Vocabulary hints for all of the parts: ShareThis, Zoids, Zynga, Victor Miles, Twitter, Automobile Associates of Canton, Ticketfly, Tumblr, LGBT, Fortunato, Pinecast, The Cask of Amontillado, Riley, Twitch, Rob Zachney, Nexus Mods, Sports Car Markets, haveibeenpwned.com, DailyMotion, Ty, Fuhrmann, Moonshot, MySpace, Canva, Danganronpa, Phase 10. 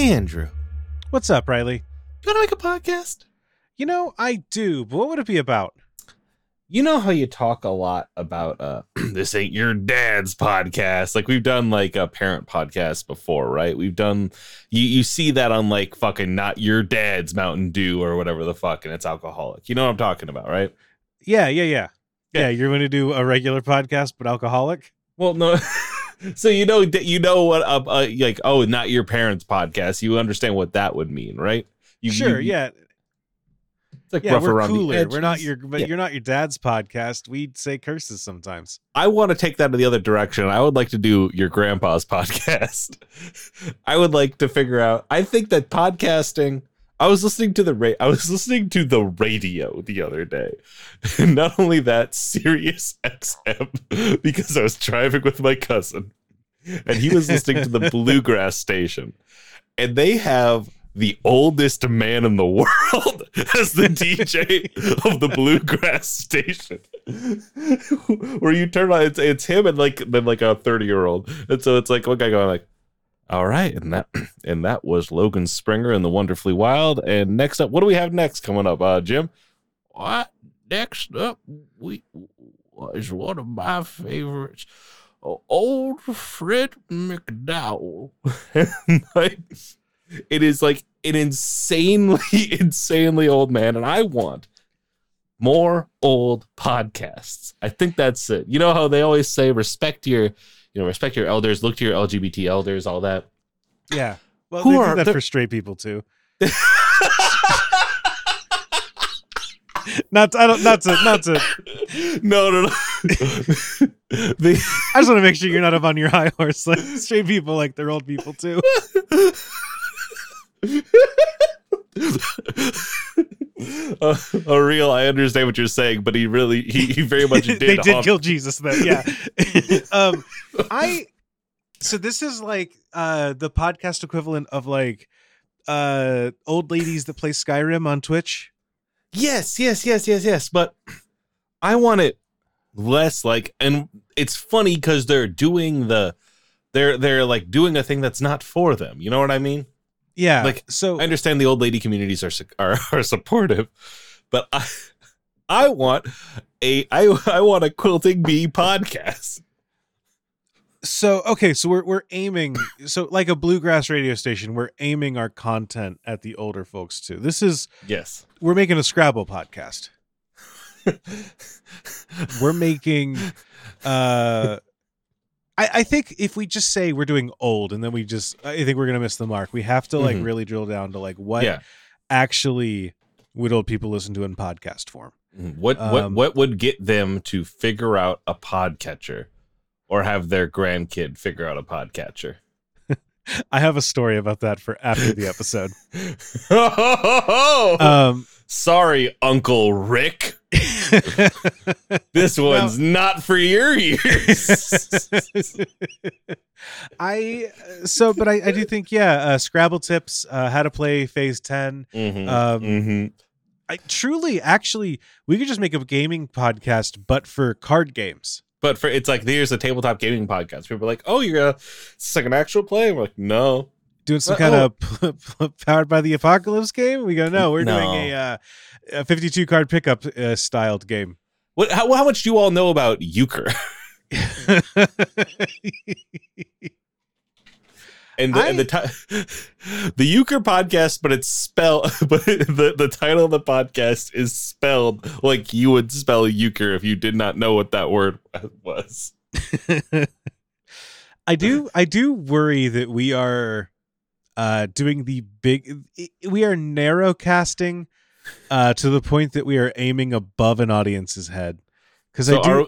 Hey, Andrew. What's up, Riley? You want to make a podcast? You know, I do, but what would it be about? You know how you talk a lot about this ain't your dad's podcast. Like, we've done like a parent podcast before, right? We've done you see that on like fucking Not Your Dad's Mountain Dew or whatever the fuck, and it's alcoholic. You know what I'm talking about, right? Yeah. You're going to do a regular podcast, but alcoholic. Well, no. So, you know what, like, oh, Not Your Parents Podcast. You understand what that would mean, right? Sure. It's like rough around the edges. We're not your, but you're not your dad's podcast. We say curses sometimes. I want to take that in the other direction. I would like to do your grandpa's podcast. I would like to figure out. I think that podcasting. I was listening to the radio the other day. Not only that, Sirius XM, because I was driving with my cousin and he was listening to the bluegrass station, and they have the oldest man in the world as the DJ of the bluegrass station, where you turn on, it's him and like a 30-year-old. And so it's like one guy going like, all right, and that was Logan Springer and the Wonderfully Wild. And next up, what do we have next coming up, Jim? What next up? We is one of my favorites, old Fred McDowell. It is like an insanely old man, and I want more old podcasts. I think that's it. You know how they always say respect your elders, look to your LGBT elders, all that. Yeah. Well, who are that for straight people too? No. I just want to make sure you're not up on your high horse. Like, straight people, like, they're old people too. I understand what you're saying, but he very much did. They did kill Jesus then, yeah. So this is like the podcast equivalent of like old ladies that play Skyrim on Twitch. Yes. But I want it less like, and it's funny because they're doing they're like doing a thing that's not for them. You know what I mean? Yeah, like, so I understand the old lady communities are supportive, but I want a quilting bee podcast. So okay, so we're aiming, so like a bluegrass radio station, we're aiming our content at the older folks too. This is, yes, we're making a Scrabble podcast. We're making I think if we just say we're doing old and then I think we're going to miss the mark. We have to like really drill down to like what actually would old people listen to in podcast form. What would get them to figure out a podcatcher or have their grandkid figure out a podcatcher? I have a story about that for after the episode. Sorry, Uncle Rick. This one's not for your ears. But I do think Scrabble tips, how to play Phase 10. I truly, actually, we could just make a gaming podcast, but for card games. But for, it's like, here's a tabletop gaming podcast. People are like, oh, you're gonna, it's like an actual play. And we're like, no, doing some kind of Powered by the Apocalypse game. We go, no, we're doing a 52 card pickup styled game. What? How much do you all know about euchre? And the euchre podcast, but it's spelled. But the title of the podcast is spelled like you would spell euchre if you did not know what that word was. I do worry that we are doing the big. We are narrow casting. To the point that we are aiming above an audience's head, because I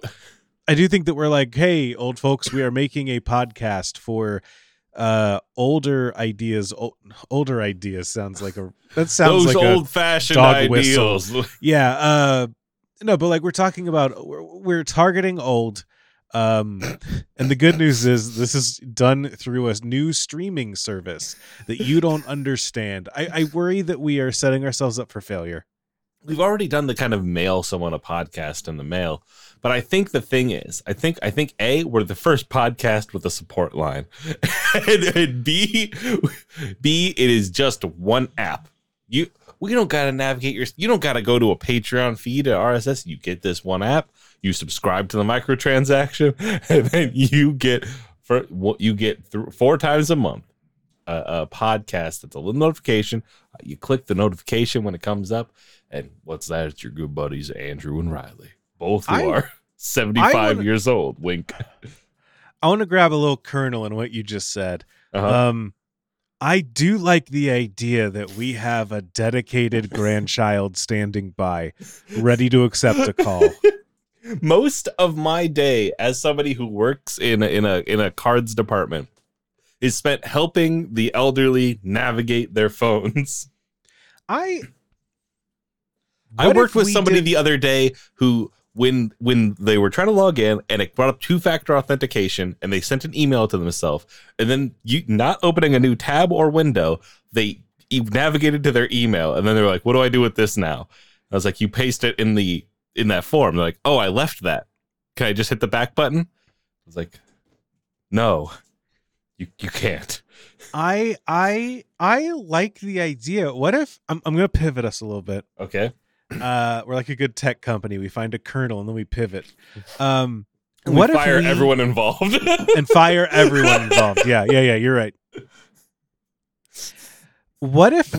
do think that we're like, hey, old folks, we are making a podcast for older ideas. Older ideas sounds like those like old-fashioned ideals. Yeah, no, but like we're talking about, we're targeting old. And the good news is this is done through a new streaming service that you don't understand. I worry that we are setting ourselves up for failure. we've already done the kind of mail someone a podcast in the mail. But I think the thing is, I think A, we're the first podcast with a support line. and B, it is just one app. We don't got to navigate you don't got to go to a Patreon feed or RSS. You get this one app, you subscribe to the microtransaction, and then you get four times a month a podcast that's a little notification. You click the notification when it comes up, and what's that? It's your good buddies Andrew and Riley. Both who are 75 years old. Wink. I want to grab a little kernel in what you just said. Uh-huh. I do like the idea that we have a dedicated grandchild standing by, ready to accept a call. Most of my day, as somebody who works in a cards department, is spent helping the elderly navigate their phones. I worked with somebody the other day who, when they were trying to log in and it brought up two-factor authentication and they sent an email to themselves and then not opening a new tab or window, they navigated to their email and then they were like, what do I do with this now? I was like, you paste it in that form. They're like, oh, I left that. Can I just hit the back button? I was like, no, you can't. I like the idea. What if I'm going to pivot us a little bit. Okay. We're like a good tech company. We find a kernel and then we pivot. What if we fire everyone involved? And fire everyone involved. Yeah. You're right. What if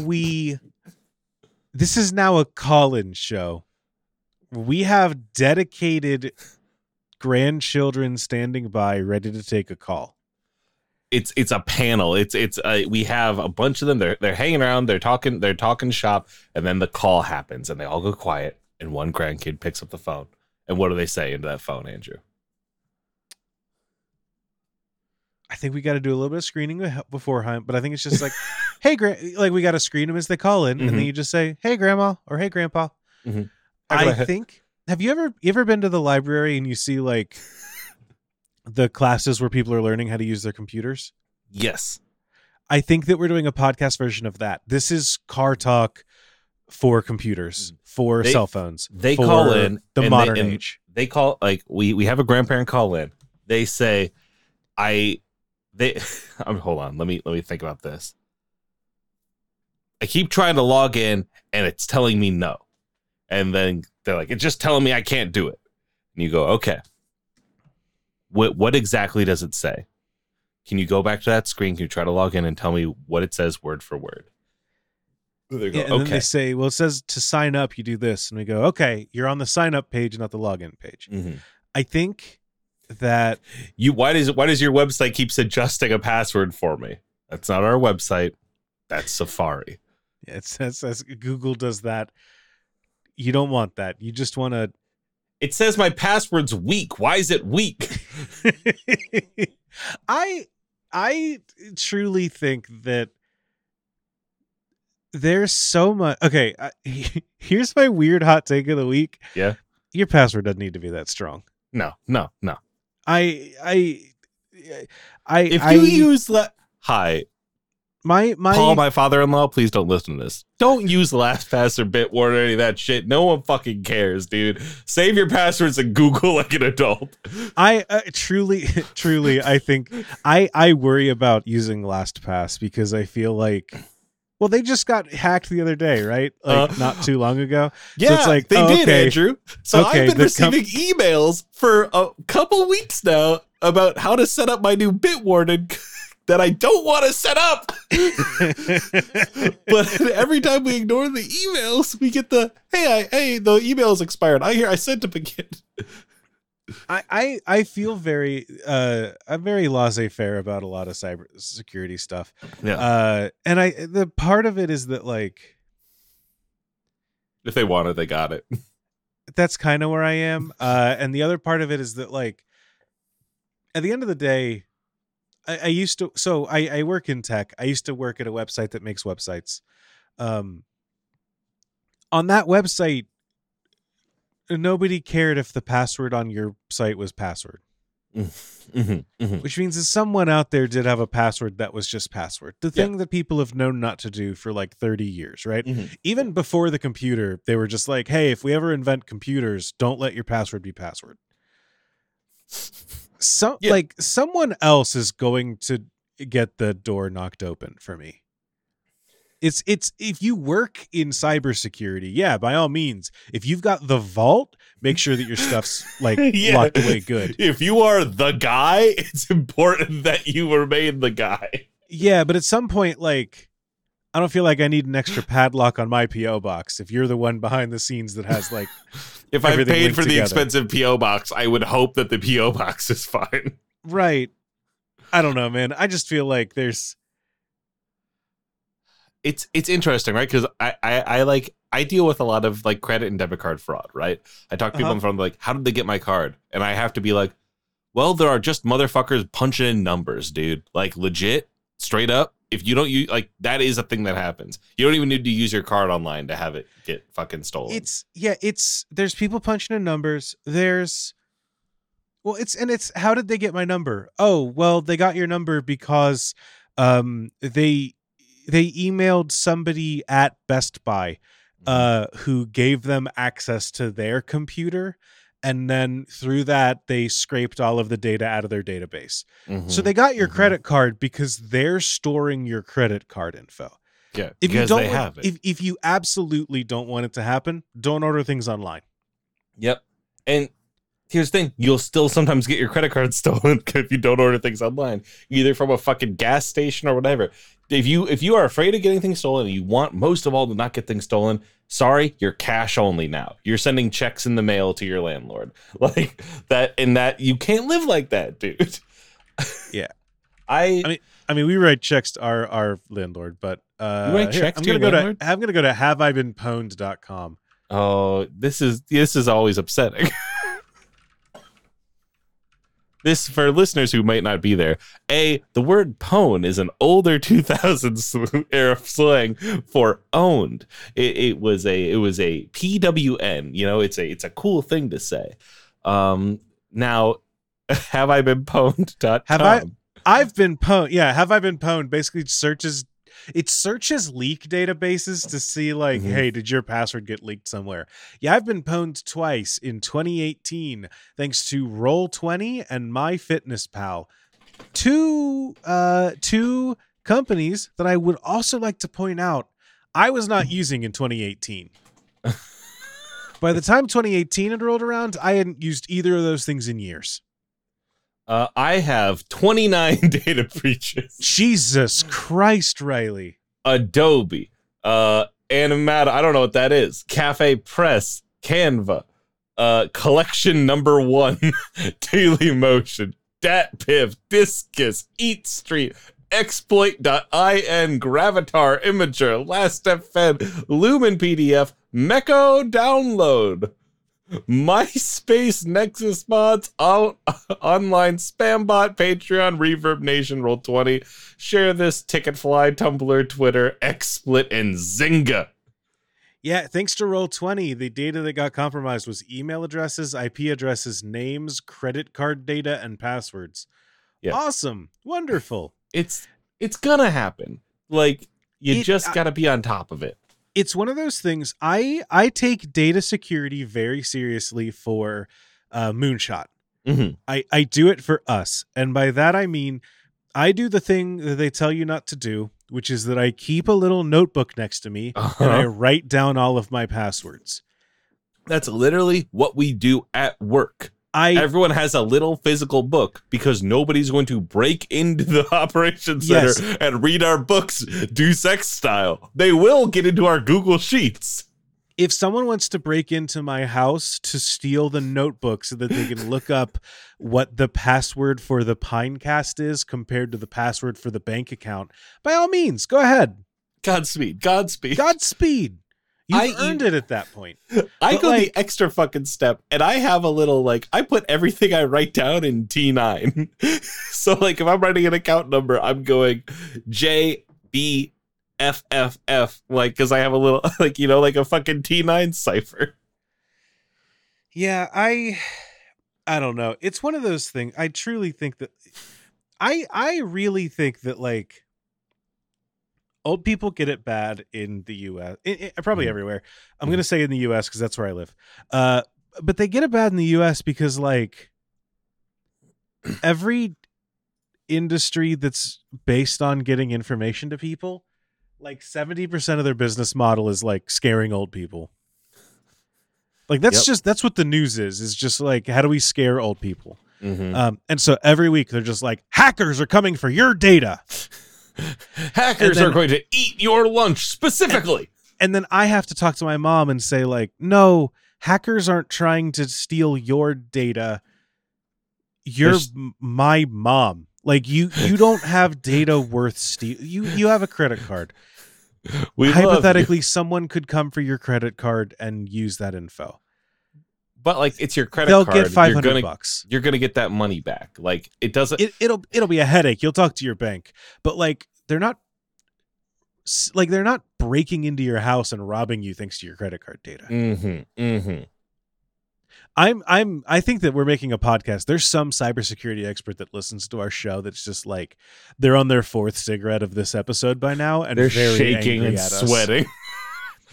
this is now a call-in show. We have dedicated grandchildren standing by, ready to take a call. It's a panel. It's we have a bunch of them. They're hanging around. They're talking shop, and then the call happens, and they all go quiet. And one grandkid picks up the phone. And what do they say into that phone, Andrew? I think we got to do a little bit of screening beforehand, but I think it's just like, hey, like we got to screen them as they call in, mm-hmm. and then you just say, hey, grandma, or hey, grandpa. Mm-hmm. I think. Have you ever been to the library and you see like the classes where people are learning how to use their computers? Yes. I think that we're doing a podcast version of that. This is car talk for computers, for cell phones. They call in the modern age. They call, like, we have a grandparent call in. They say, hold on. Let me think about this. I keep trying to log in and it's telling me no. And then they're like, it's just telling me I can't do it. And you go, okay. What exactly does it say? Can you go back to that screen? Can you try to log in and tell me what it says word for word? They go, and okay. Then they say, well, it says to sign up, you do this. And we go, okay, you're on the sign up page, not the login page. Mm-hmm. I think that why does your website keeps adjusting a password for me? That's not our website. That's Safari. Yeah, it says Google does that. You don't want that. You just want to. It says my password's weak. Why is it weak? I truly think that there's so much. Okay, here's my weird hot take of the week. Yeah. Your password doesn't need to be that strong. No. Paul, my father-in-law, please don't listen to this. Don't use LastPass or Bitwarden or any of that shit. No one fucking cares, dude. Save your passwords and Google like an adult. I truly, I think I worry about using LastPass because I feel like, well, they just got hacked the other day, right? Like not too long ago. Yeah, so it's like, they did, okay. Andrew. So okay, I've been receiving emails for a couple weeks now about how to set up my new Bitwarden that I don't want to set up. But every time we ignore the emails, we get the, hey, the email's expired. I sent it again. I feel very, I'm very laissez-faire about a lot of cybersecurity stuff. Yeah. And the part of it is that, like, if they want it, they got it. That's kind of where I am. And the other part of it is that, like, at the end of the day, I work in tech. I used to work at a website that makes websites. On that website, nobody cared if the password on your site was password. Which means that someone out there did have a password that was just password. The thing that people have known not to do for like 30 years, right? Even before the computer, they were just like, hey, if we ever invent computers, don't let your password be password. So like someone else is going to get the door knocked open for me. It's if you work in cybersecurity, by all means. If you've got the vault, make sure that your stuff's like locked away good. If you are the guy, it's important that you remain the guy. Yeah, but at some point, like, I don't feel like I need an extra padlock on my P.O. box. If you're the one behind the scenes that has like, if I paid for the expensive P.O. box, I would hope that the P.O. box is fine. Right. I don't know, man. I just feel like there's. It's interesting, right? Because I deal with a lot of like credit and debit card fraud, right? I talk to people in front of like, how did they get my card? And I have to be like, well, there are just motherfuckers punching in numbers, dude. Like legit, straight up. If you don't use like that is a thing that happens. You don't even need to use your card online to have it get fucking stolen. It's there's people punching in numbers. It's how did they get my number? Oh, well, they got your number because they emailed somebody at Best Buy who gave them access to their computer. And then through that, they scraped all of the data out of their database. So they got your credit card because they're storing your credit card info. Yeah, if you don't have it. If you absolutely don't want it to happen, don't order things online. Yep. And here's the thing. You'll still sometimes get your credit card stolen if you don't order things online, either from a fucking gas station or whatever. If you are afraid of getting things stolen and you want most of all to not get things stolen, sorry, you're cash only now. You're sending checks in the mail to your landlord like that. And that you can't live like that, dude. Yeah. I mean, we write checks to our landlord, but I'm going to go to haveibeenpwned.com. Oh, this is always upsetting. This, for listeners who might not be there, the word pwn is an older 2000s era slang for owned. It was a PWN, you know, it's a cool thing to say. Now, have I been pwned.com? I've been pwned. Yeah, have I been pwned? Basically searches leak databases to see like, hey, did your password get leaked somewhere? Yeah, I've been pwned twice in 2018 thanks to Roll20 and MyFitnessPal, two companies that I would also like to point out I was not using in 2018. By the time 2018 had rolled around, I hadn't used either of those things in years. I have 29 data breaches. Jesus Christ, Riley. Adobe. Animata. I don't know what that is. CafePress. Canva. Collection number 1. DailyMotion. Dat Piff. Discus. Eat Street. Exploit.in. Gravatar. Imager. LastFM. Lumen PDF. Mecho download. MySpace, Nexus mods, online spam bot, Patreon, Reverb Nation, Roll20, share this, Ticketfly, Tumblr, Twitter, XSplit, and Zynga. Yeah, thanks to Roll20, the data that got compromised was email addresses, IP addresses, names, credit card data, and passwords. Yeah. Awesome, wonderful. It's gonna happen. Like you just gotta be on top of it. It's one of those things. I take data security very seriously for Moonshot. I do it for us. And by that, I mean, I do the thing that they tell you not to do, which is that I keep a little notebook next to me and I write down all of my passwords. That's literally what we do at work. Everyone has a little physical book because nobody's going to break into the operations center and read our books, do sex style. They will get into our Google Sheets. If someone wants to break into my house to steal the notebook so that they can look up what the password for the Pinecast is compared to the password for the bank account, by all means, go ahead. Godspeed. You've earned it at that point. I go the extra fucking step, and I have a little, like, I put everything I write down in T9. So, like, if I'm writing an account number, I'm going JBFFF, like, because I have a little, like, you know, like a fucking T9 cipher. Yeah, I... I don't know. It's one of those things. I truly think that I really think that like old people get it bad in the US, probably everywhere. I'm going to say in the US because that's where I live. But they get it bad in the US because like every industry that's based on getting information to people, like 70% of their business model is like scaring old people. Like that's just, that's what the news is just like, how do we scare old people? Mm-hmm. And so every week they're just like, hackers are coming for your data. Hackers are going to eat your lunch specifically. And then I have to talk to my mom and say like, no, hackers aren't trying to steal your data. My mom. Like you don't have data worth stealing. You have a credit card. Hypothetically, someone could come for your credit card and use that info. But like, it's your credit card. They'll get $500. You're gonna get that money back. Like it doesn't. It'll be a headache. You'll talk to your bank. But like, they're not breaking into your house and robbing you thanks to your credit card data. Mm-hmm. Mm-hmm. I think that we're making a podcast. There's some cybersecurity expert that listens to our show that's just like they're on their fourth cigarette of this episode by now, and they're shaking and sweating.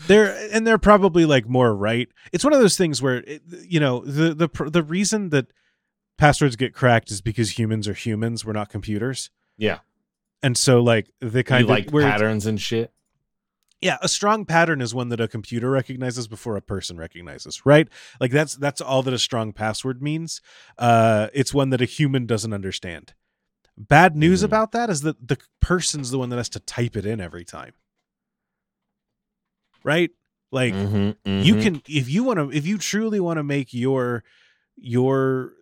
They're probably like more right. It's one of those things where the reason that passwords get cracked is because humans are humans. We're not computers. Yeah, and so like the kind you of like patterns and shit. Yeah, a strong pattern is one that a computer recognizes before a person recognizes, right? Like that's all that a strong password means. It's one that a human doesn't understand. Bad news about that is that the person's the one that has to type it in every time. Right? Like you can, if you truly want to make your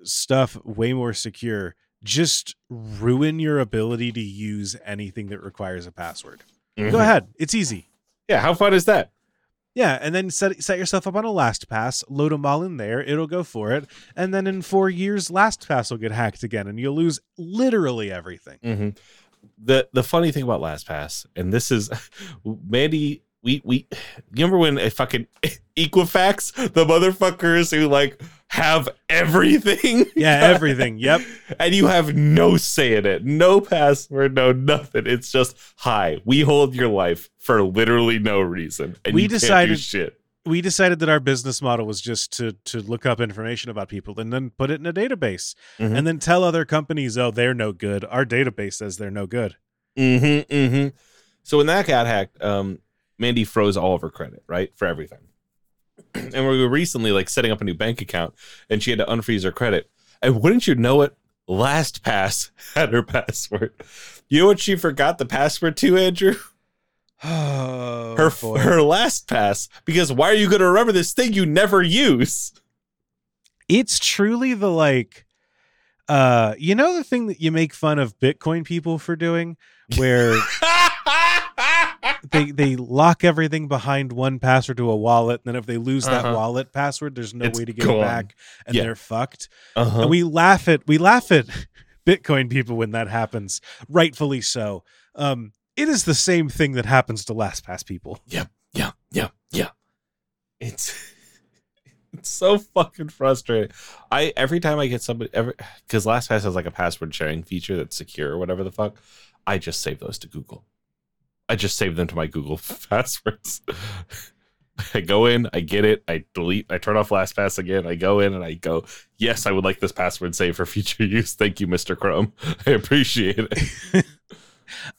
stuff way more secure, just ruin your ability to use anything that requires a password. Mm-hmm. Go ahead. It's easy. Yeah, how fun is that? Yeah, and then set yourself up on a LastPass, load them all in there, it'll go for it, and then in 4 years, LastPass will get hacked again, and you'll lose literally everything. Mm-hmm. The funny thing about LastPass, and this is, Mandy, we remember when a fucking Equifax, the motherfuckers who like have everything? Yeah, everything, yep. And you have no say in it, no password, no nothing. It's just, hi, we hold your life for literally no reason. And we decided that our business model was just to look up information about people and then put it in a database and then tell other companies, oh, they're no good. Our database says they're no good. Mm-hmm, mm-hmm. So when that got hacked, Mandy froze all of her credit, right? For everything. And we were recently like setting up a new bank account and she had to unfreeze her credit. And wouldn't you know it, LastPass had her password. You know what she forgot the password to, Andrew? Oh, her LastPass. Because why are you going to remember this thing you never use? It's truly the like, the thing that you make fun of Bitcoin people for doing where... They lock everything behind one password to a wallet, and then if they lose that wallet password, there's no way to get it back, and they're fucked. Uh-huh. And we laugh at Bitcoin people when that happens, rightfully so. It is the same thing that happens to LastPass people. Yeah. It's so fucking frustrating. Every time I get somebody, because LastPass has like a password sharing feature that's secure or whatever the fuck. I just save those to Google. I just save them to my Google passwords. I go in, I get it, I delete, I turn off LastPass again, I go in and I go, yes, I would like this password saved for future use. Thank you, Mr. Chrome. I appreciate it.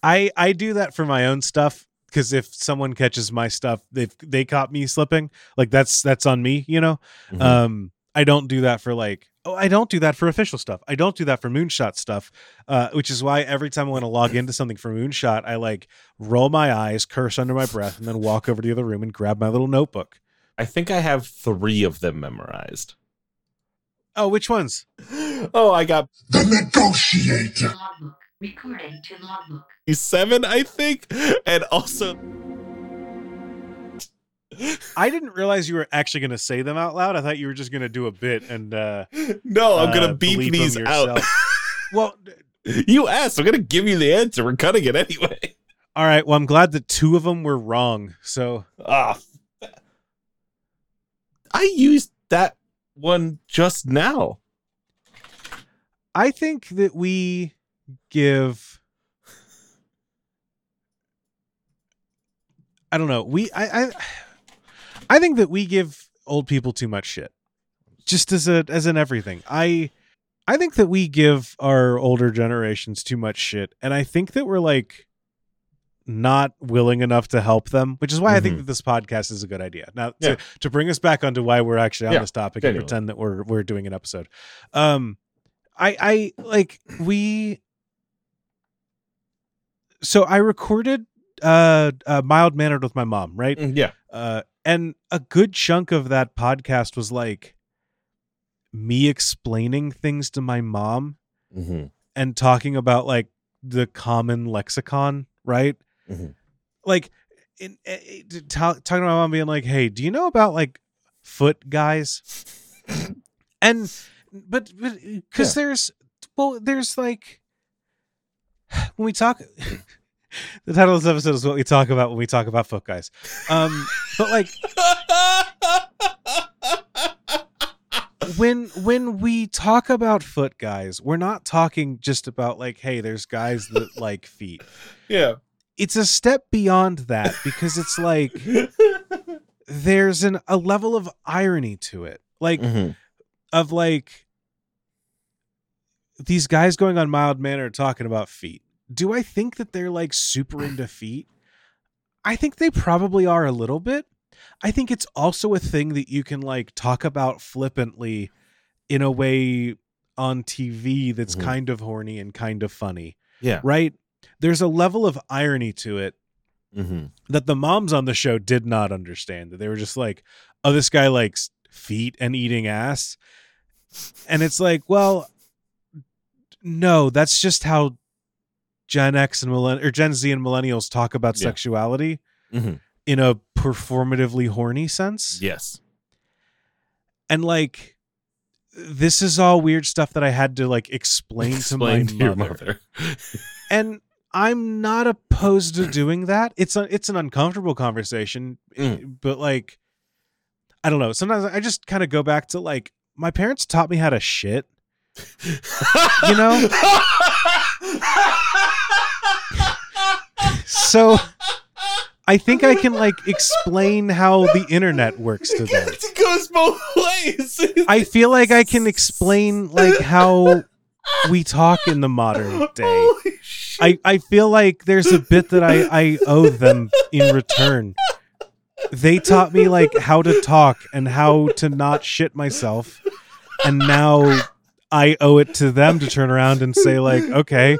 I do that for my own stuff because if someone catches my stuff, they caught me slipping. Like that's on me, you know? Mm-hmm. I don't do that for I don't do that for official stuff. I don't do that for Moonshot stuff, which is why every time I want to log into something for Moonshot, I like roll my eyes, curse under my breath, and then walk over to the other room and grab my little notebook. I think I have 3 of them memorized. Oh, which ones? Oh, I got The Negotiator. Logbook. Recording to logbook. 7, I think. And also... I didn't realize you were actually going to say them out loud. I thought you were just going to do a bit and no, I'm going to beep these out. Well, you asked. I'm going to give you the answer. We're cutting it anyway. All right. Well, I'm glad that 2 of them were wrong. So I used that one just now. I think that we give, I don't know. I think that we give old people too much shit, just as an everything. I think that we give our older generations too much shit, and I think that we're like not willing enough to help them, which is why I think that this podcast is a good idea. Now, to bring us back onto why we're actually on this topic and pretend that we're doing an episode. So I recorded Mild Mannered with my mom, right? Yeah. And a good chunk of that podcast was like me explaining things to my mom and talking about like the common lexicon, right? Like talking to my mom, being like, "Hey, do you know about like foot guys?" And but because there's like when we talk. The title of this episode is what we talk about when we talk about foot guys. But like when we talk about foot guys, we're not talking just about like, hey, there's guys that like feet. Yeah. It's a step beyond that because it's like there's a level of irony to it. Like of like these guys going on Mild Manner talking about feet. Do I think that they're like super into feet? I think they probably are a little bit. I think it's also a thing that you can like talk about flippantly in a way on TV that's kind of horny and kind of funny. Yeah. Right? There's a level of irony to it that the moms on the show did not understand, that they were just like, oh, this guy likes feet and eating ass. And it's like, well, no, that's just how Gen X and Gen Z and millennials talk about sexuality in a performatively horny sense. Yes. And like, this is all weird stuff that I had to like explain to your mother. And I'm not opposed to doing that. It's an uncomfortable conversation, but like, I don't know. Sometimes I just kind of go back to like, my parents taught me how to shit, you know? So I think I can like explain how the internet works to them. It goes both ways. I feel like I can explain like how we talk in the modern day. I feel like there's a bit that I owe them in return. They taught me like how to talk and how to not shit myself. And now I owe it to them to turn around and say like, okay,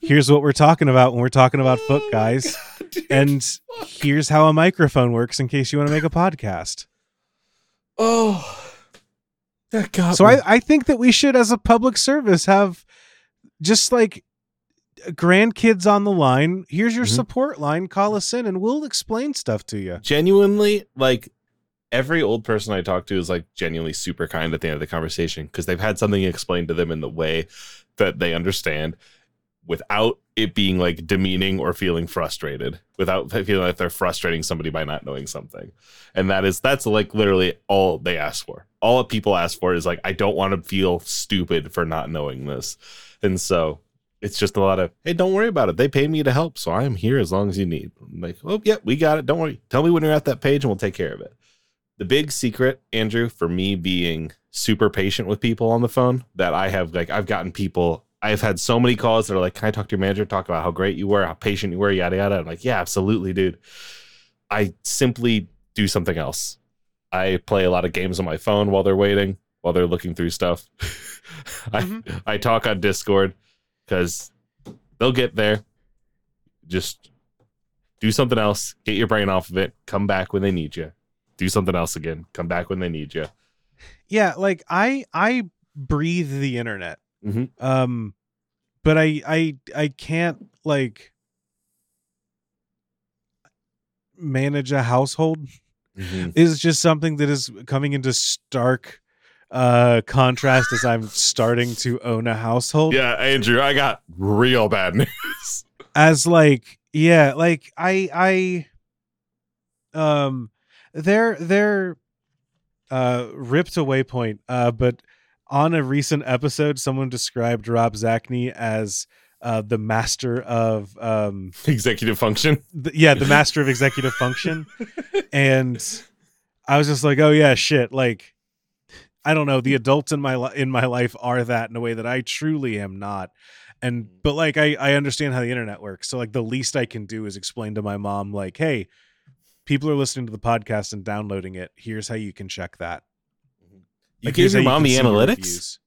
here's what we're talking about when we're talking about foot guys. God, dude, fuck. Here's how a microphone works in case you want to make a podcast. Oh, that got so me. I think that we should, as a public service, have just like grandkids on the line. Here's your support line. Call us in and we'll explain stuff to you. Genuinely, like every old person I talk to is like genuinely super kind at the end of the conversation because they've had something explained to them in the way that they understand, without it being like demeaning or feeling frustrated, without feeling like they're frustrating somebody by not knowing something. And that's like literally all they ask for. All people ask for is like, I don't want to feel stupid for not knowing this. And so it's just a lot of, hey, don't worry about it. They pay me to help. So I'm here as long as you need. I'm like, oh yeah, we got it. Don't worry. Tell me when you're at that page and we'll take care of it. The big secret, Andrew, for me being super patient with people on the phone that I have, like I've gotten people, I've had so many calls that are like, can I talk to your manager? Talk about how great you were, how patient you were, yada, yada. I'm like, yeah, absolutely, dude. I simply do something else. I play a lot of games on my phone while they're waiting, while they're looking through stuff. I talk on Discord because they'll get there. Just do something else. Get your brain off of it. Come back when they need you. Do something else again. Come back when they need you. Yeah, like I breathe the internet. But I can't like manage a household. Is just something that is coming into stark contrast as I'm starting to own a household. Yeah, Andrew, I got real bad news. As like, yeah, like I their ripped away point, but on a recent episode, someone described Rob Zachney as the master of executive function. The master of executive function. And I was just like, oh yeah, shit. Like, I don't know. The adults in my life are that in a way that I truly am not. But like, I understand how the internet works. So like, the least I can do is explain to my mom, like, hey, people are listening to the podcast and downloading it. Here's how you can check that. You like, gave your mom the analytics?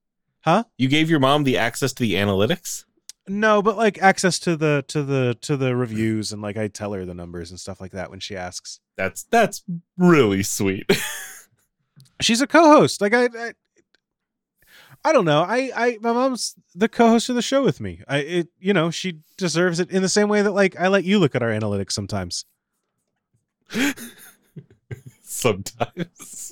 Huh? You gave your mom the access to the analytics? No, but like access to the reviews, and like I tell her the numbers and stuff like that when she asks. That's really sweet. She's a co-host. Like I don't know. I my mom's the co-host of the show with me. She deserves it in the same way that like I let you look at our analytics sometimes. Sometimes.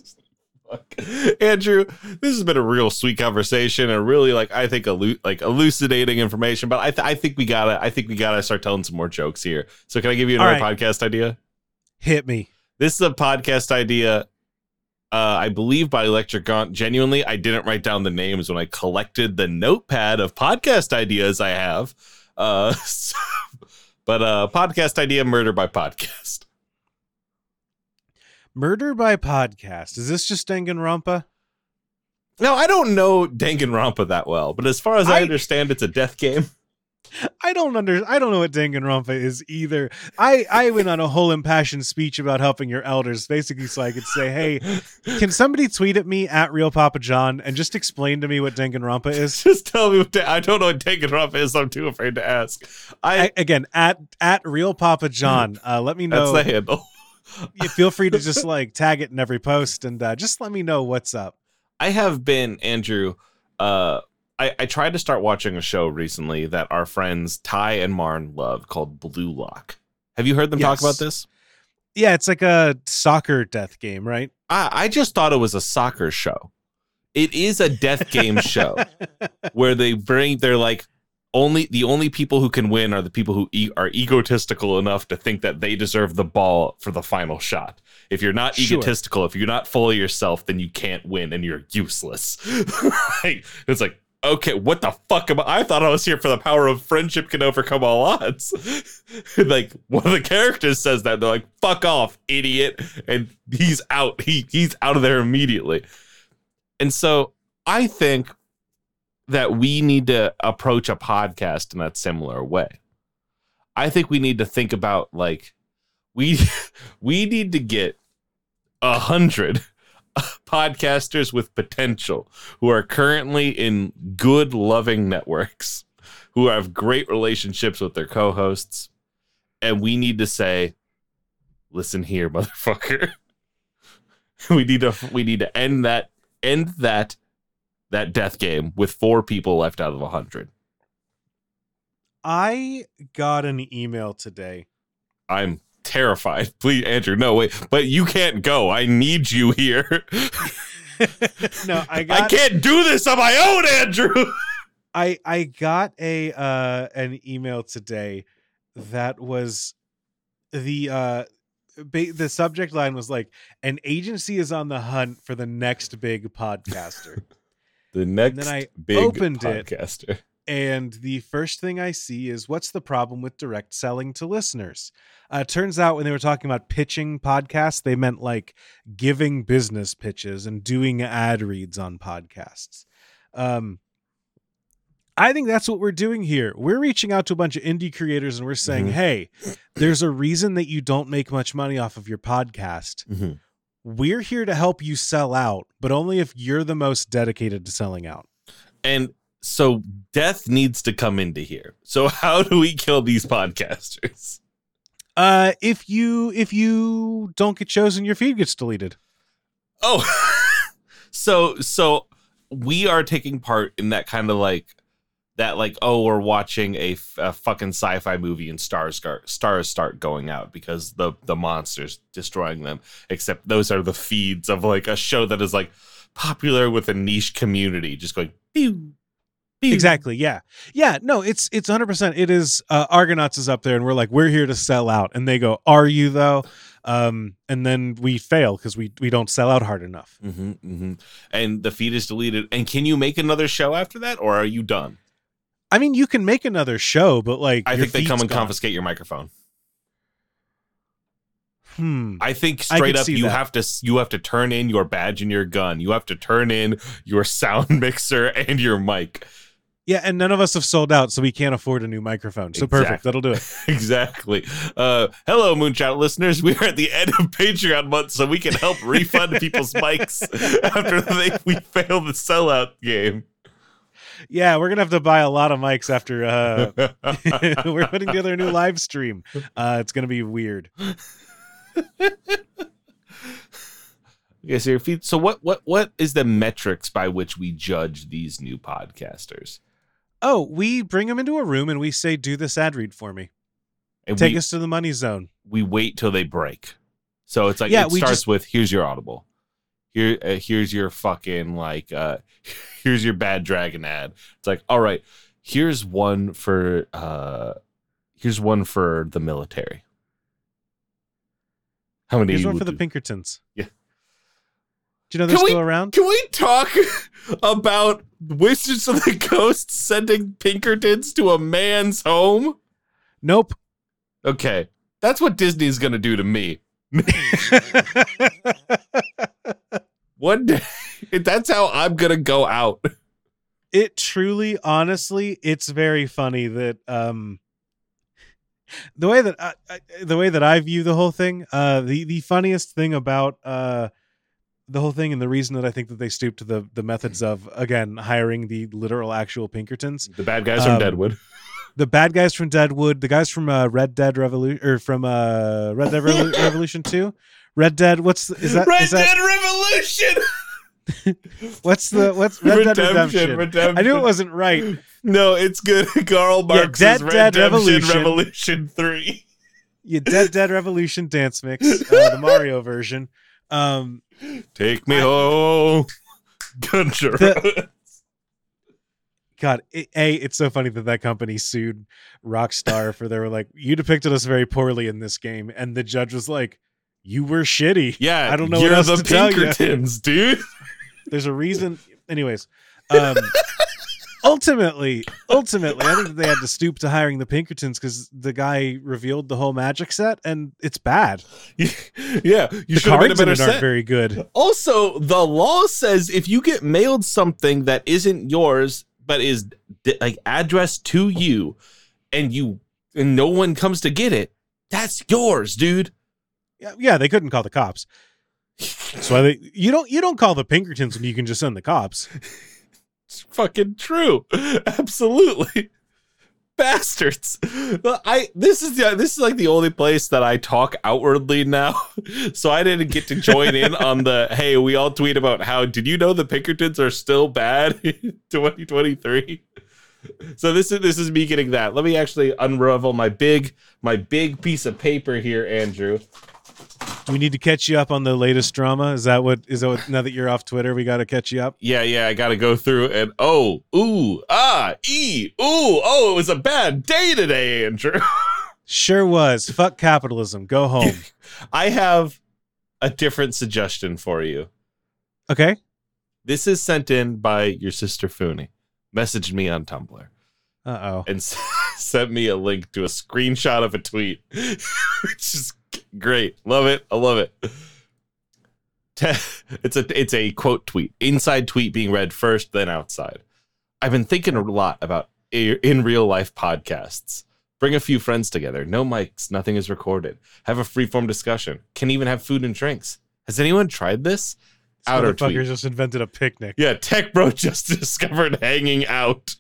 Andrew, this has been a real sweet conversation, and really, like, I think elucidating information. But I think we gotta start telling some more jokes here. So, can I give you another podcast idea? Hit me. This is a podcast idea. I believe by Electric Gaunt. Genuinely, I didn't write down the names when I collected the notepad of podcast ideas I have. Podcast idea: murder by podcast. Murder by podcast. Is this just Danganronpa? No, I don't know Danganronpa that well, but as far as I understand, it's a death game. I don't know what Danganronpa is either. I went on a whole impassioned speech about helping your elders, basically, so I could say, hey, can somebody tweet at me at Real Papa John and just explain to me what Danganronpa is? Just tell me. I don't know what Danganronpa is. I'm too afraid to ask. Again, at Real Papa John. Let me know. That's the handle. You feel free to just like tag it in every post and just let me know what's up. I have been, Andrew. I tried to start watching a show recently that our friends Ty and Marn love called Blue Lock. Have you heard them talk about this? Yeah, it's like a soccer death game, right? I just thought it was a soccer show. It is a death game show where they're like, the only people who can win are the people who are egotistical enough to think that they deserve the ball for the final shot. If you're not egotistical, if you're not full of yourself, then you can't win and you're useless. Right? It's like, okay, what the fuck am I? I thought I was here for the power of friendship can overcome all odds. Like, one of the characters says that, they're like, fuck off, idiot. And he's out. He's out of there immediately. And so I think that we need to approach a podcast in that similar way. I think we need to think about, like, we need to get 100 podcasters with potential who are currently in good, loving networks, who have great relationships with their co-hosts, and we need to say, listen here, motherfucker. We need to end that death game with 4 people left out of 100. I got an email today. I'm terrified. Please, Andrew, no, wait, but you can't go. I need you here. No, I can't do this on my own, Andrew. I got an email today that was the subject line was like, an agency is on the hunt for the next big podcaster. The next and then I big opened podcaster. It, and the first thing I see is, what's the problem with direct selling to listeners? Turns out when they were talking about pitching podcasts, they meant like giving business pitches and doing ad reads on podcasts. I think that's what we're doing here. We're reaching out to a bunch of indie creators and we're saying, mm-hmm. Hey, there's a reason that you don't make much money off of your podcast. Mm-hmm. We're here to help you sell out, but only if you're the most dedicated to selling out. And so death needs to come into here. So how do we kill these podcasters? If you don't get chosen, your feed gets deleted. Oh, so we are taking part in that kind of like that, like, oh, we're watching a fucking sci-fi movie and stars start going out because the monster's destroying them. Except those are the feeds of like a show that is like popular with a niche community, just going pew, pew. Exactly. Yeah. Yeah. No, it's 100%. It is Argonauts is up there and we're like, we're here to sell out. And they go, are you though? And then we fail because we don't sell out hard enough. Mm-hmm, mm-hmm. And the feed is deleted. And can you make another show after that, or are you done? I mean, you can make another show, but like, I think they come and confiscate your microphone. I think straight up you have to turn in your badge and your gun. You have to turn in your sound mixer and your mic. Yeah, and none of us have sold out, so we can't afford a new microphone. So perfect, that'll do it. Exactly. Hello, Moonshot listeners. We are at the end of Patreon month, so we can help refund people's mics after we fail the sellout game. Yeah, we're going to have to buy a lot of mics after we're putting together a new live stream. It's going to be weird. Yes, your feed. So what is the metrics by which we judge these new podcasters? Oh, we bring them into a room and we say, do this ad read for me. And take us to the money zone. We wait till they break. So it's like, yeah, it starts with, here's your Audible. Here's your fucking, like, here's your Bad Dragon ad. It's like, all right, here's one for the military. How many? Here's one for the Pinkertons. Yeah. Do you know they're still around? Can we talk about Wizards of the Coast sending Pinkertons to a man's home? Nope. Okay. That's what Disney's going to do to me. One day, that's how I'm going to go out. It truly, honestly, it's very funny that the way that I view the whole thing, the funniest thing about the whole thing, and the reason that I think that they stooped to the methods of, again, hiring the literal actual Pinkertons, the bad guys from Deadwood, the guys from Red Dead Revolution 2, Red Dead. Red Dead Revolution? What's Red Dead Redemption? I knew it wasn't right. No, it's good. Karl Marx's Red Dead Revolution 3. Yeah, Dead Revolution dance mix, the Mario version. Take me home, country. God, it's so funny that company sued Rockstar for, they were like, you depicted us very poorly in this game, and the judge was like, you were shitty. Yeah, I don't know what else to tell you. You're the Pinkertons, dude. There's a reason. Anyways, ultimately, I think that they had to stoop to hiring the Pinkertons because the guy revealed the whole magic set, and it's bad. Yeah, you should have been a better set. Aren't very good. Also, the law says if you get mailed something that isn't yours but is like addressed to you, and no one comes to get it, that's yours, dude. Yeah, they couldn't call the cops. That's why you don't call the Pinkertons when you can just send the cops. It's fucking true. Absolutely. Bastards. This is like the only place that I talk outwardly now. So I didn't get to join in on the, hey, we all tweet about how, did you know the Pinkertons are still bad in 2023? So this is me getting that. Let me actually unravel my big piece of paper here, Andrew. We need to catch you up on the latest drama. Is that what now that you're off Twitter, we got to catch you up? Yeah, I got to go through and it was a bad day today, Andrew. Sure was. Fuck capitalism. Go home. I have a different suggestion for you. Okay. This is sent in by your sister Funi. Messaged me on Tumblr. Uh-oh. And sent me a link to a screenshot of a tweet, which is great. Love it. I love it. It's a quote tweet. Inside tweet being read first, then outside. I've been thinking a lot about in real life podcasts. Bring a few friends together. No mics. Nothing is recorded. Have a free-form discussion. Can even have food and drinks. Has anyone tried this? This motherfucker just invented a picnic. Yeah, Tech Bro just discovered hanging out.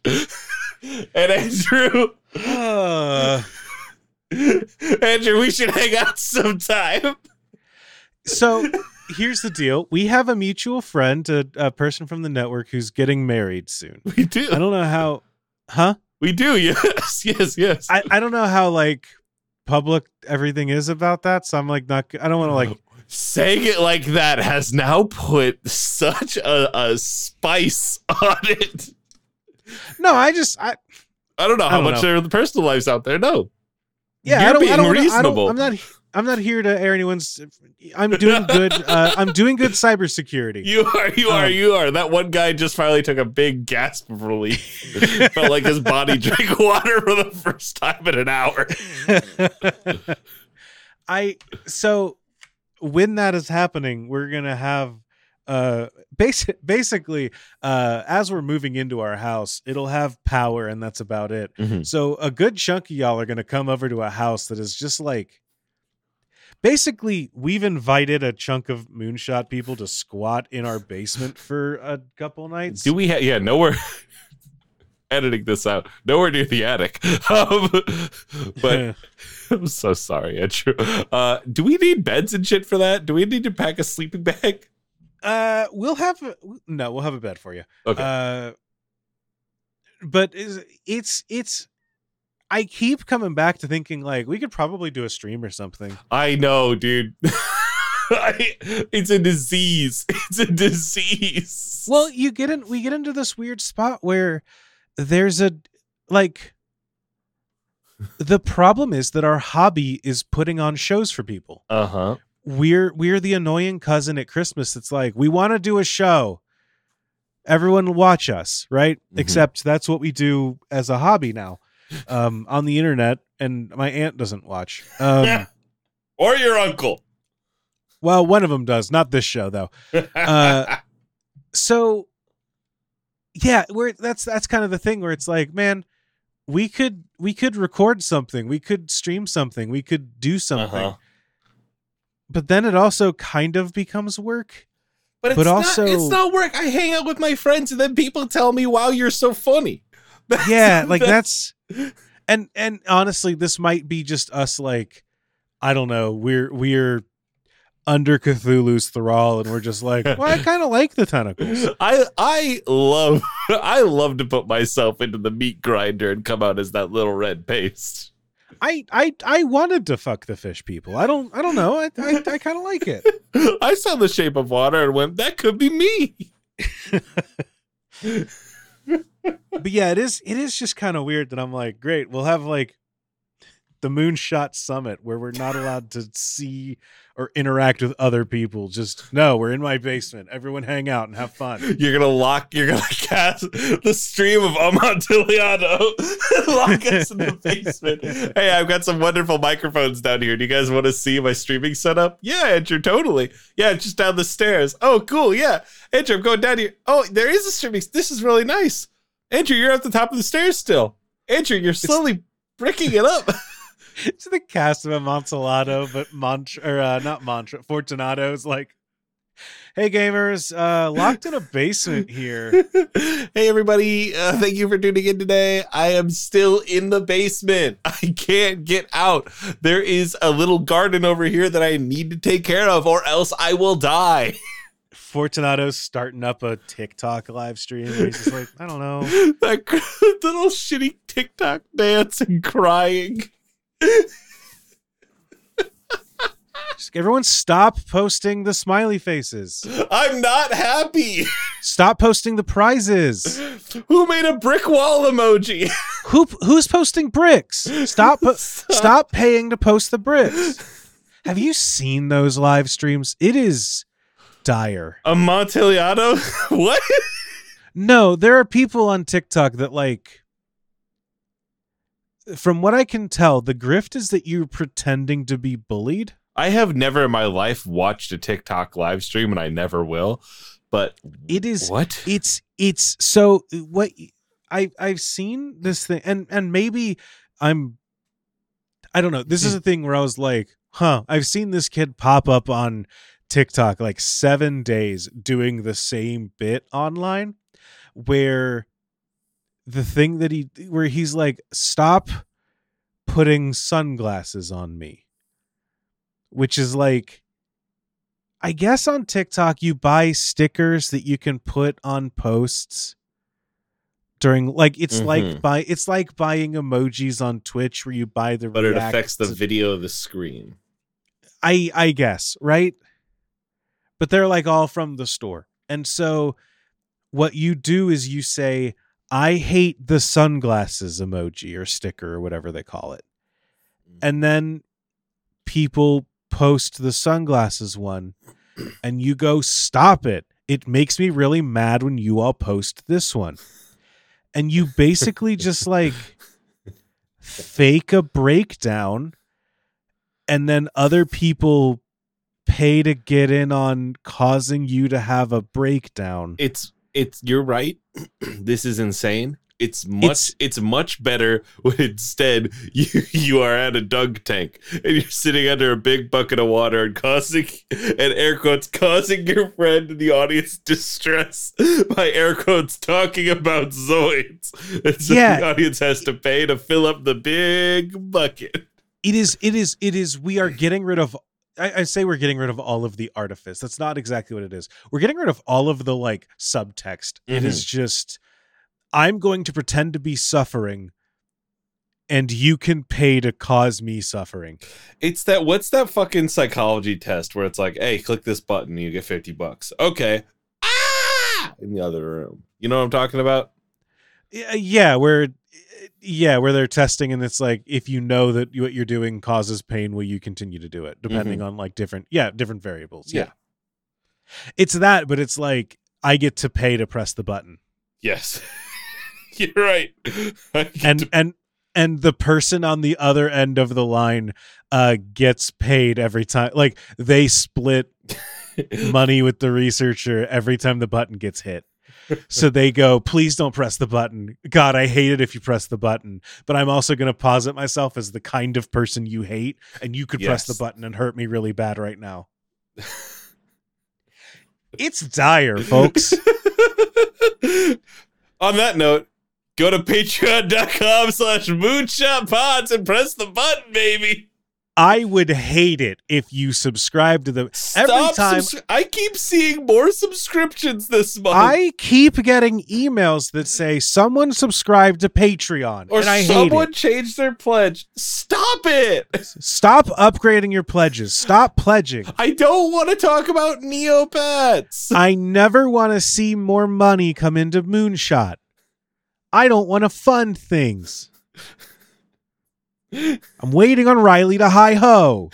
And Andrew... Andrew, we should hang out sometime. So, here's the deal. We have a mutual friend, a person from the network who's getting married soon. We do. I don't know how... Huh? We do, yes. I don't know how, like, public everything is about that, so I'm, like, not... I don't want to, like... Saying it like that has now put such a spice on it. No, I don't know how much their personal lives out there. No, yeah, you're being reasonable. I'm not. I'm not here to air anyone's. I'm doing good. I'm doing good cybersecurity. You are. That one guy just finally took a big gasp of relief. Felt like his body drank water for the first time in an hour. So when that is happening, we're gonna have as we're moving into our house, it'll have power and that's about it. Mm-hmm. So a good chunk of y'all are gonna come over to a house that is just like. Basically, we've invited a chunk of Moonshot people to squat in our basement for a couple nights. Do we have? Yeah, no, we're editing this out. Nowhere near the attic. But I'm so sorry, Andrew. Do we need beds and shit for that? Do we need to pack a sleeping bag? We'll have a bed for you. Okay. But it's. I keep coming back to thinking like we could probably do a stream or something. I know, dude. It's a disease. It's a disease. Well, we get into this weird spot where there's the problem is that our hobby is putting on shows for people. Uh-huh. We're the annoying cousin at Christmas. It's like, we want to do a show. Everyone watch us, right? Mm-hmm. Except that's what we do as a hobby now. On the internet, and my aunt doesn't watch. Or your uncle. Well, one of them does. Not this show, though. So, yeah, that's kind of the thing where it's like, man, we could record something, we could stream something, we could do something. Uh-huh. But then it also kind of becomes work. But it's not work. I hang out with my friends, and then people tell me, "Wow, you're so funny." And honestly, this might be just us. Like, I don't know. We're under Cthulhu's thrall, and we're just like, well, I kind of like the tentacles. I love to put myself into the meat grinder and come out as that little red paste. I wanted to fuck the fish people. I don't know. I kind of like it. I saw The Shape of Water and went, that could be me. But yeah, it is just kind of weird that I'm like, great, we'll have like the Moonshot Summit where we're not allowed to see or interact with other people. Just, no, we're in my basement. Everyone hang out and have fun. You're going to cast the stream of Amontillado and lock us in the basement. Hey, I've got some wonderful microphones down here. Do you guys want to see my streaming setup? Yeah, Andrew, totally. Yeah, it's just down the stairs. Oh, cool. Yeah. Andrew, I'm going down here. Oh, there is a streaming. This is really nice. Andrew, you're at the top of the stairs still. Andrew, you're slowly bricking it up. It's the cast of Amontillado, but Fortunato is like, hey gamers, locked in a basement here. Hey everybody, thank you for tuning in today. I am still in the basement. I can't get out. There is a little garden over here that I need to take care of or else I will die. Fortunato's starting up a TikTok live stream. He's just like, I don't know. That little shitty TikTok dance and crying. Just everyone stop posting the smiley faces. I'm not happy. Stop posting the prizes. Who made a brick wall emoji? Who's posting bricks? Stop paying to post the bricks. Have you seen those live streams? It is dire. Amontillado? What? No, there are people on TikTok that like, from what I can tell, the grift is that you're pretending to be bullied. I have never in my life watched a TikTok live stream, and I never will. But it is what it's so what I've seen this thing, and maybe I don't know. This is a thing where I was like, huh, I've seen this kid pop up on TikTok like 7 days doing the same bit online, where. The thing that where he's like, stop putting sunglasses on me, which is like, I guess on TikTok, you buy stickers that you can put on posts during like, it's like buying emojis on Twitch where you buy the, but it affects the video of the screen. I guess. Right. But they're like all from the store. And so what you do is you say, I hate the sunglasses emoji or sticker or whatever they call it. And then people post the sunglasses one and you go, stop it. It makes me really mad when you all post this one. And you basically just like fake a breakdown, and then other people pay to get in on causing you to have a breakdown. It's you're right. This is insane. It's much better when instead you are at a dunk tank and you're sitting under a big bucket of water and causing your friend in the audience distress by air quotes talking about Zoids. And so the audience has to pay to fill up the big bucket. It is we are getting rid of, I say we're getting rid of all of the artifice. That's not exactly what it is. We're getting rid of all of the like subtext. Mm-hmm. It is just, I'm going to pretend to be suffering and you can pay to cause me suffering. It's that, what's that fucking psychology test where it's like, hey, click this button, you get $50. Okay. Ah! In the other room. You know what I'm talking about? Yeah, where they're testing and it's like, if you know that what you're doing causes pain, will you continue to do it? Depending on like different variables. Yeah. It's that, but it's like, I get to pay to press the button. Yes. You're right. And the person on the other end of the line gets paid every time. Like they split money with the researcher every time the button gets hit. So they go, please don't press the button. God, I hate it if you press the button. But I'm also going to posit myself as the kind of person you hate. And you could press the button and hurt me really bad right now. It's dire, folks. On that note, go to patreon.com/moonshotpods and press the button, baby. I would hate it if you subscribe to them. Every time I keep seeing more subscriptions this month. I keep getting emails that say someone subscribed to Patreon or someone changed their pledge. Stop it. Stop upgrading your pledges. Stop pledging. I don't want to talk about Neopets. I never want to see more money come into Moonshot. I don't want to fund things. I'm waiting on Riley to hi-ho.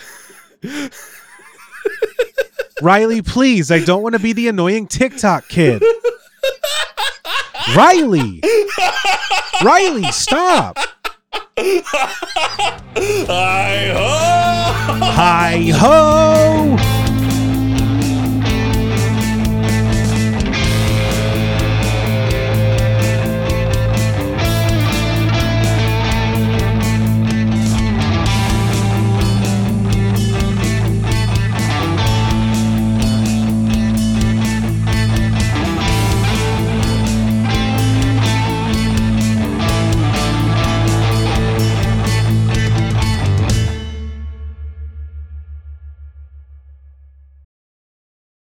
Riley, please. I don't want to be the annoying TikTok kid. Riley. Riley, stop. Hi-ho. Hi-ho.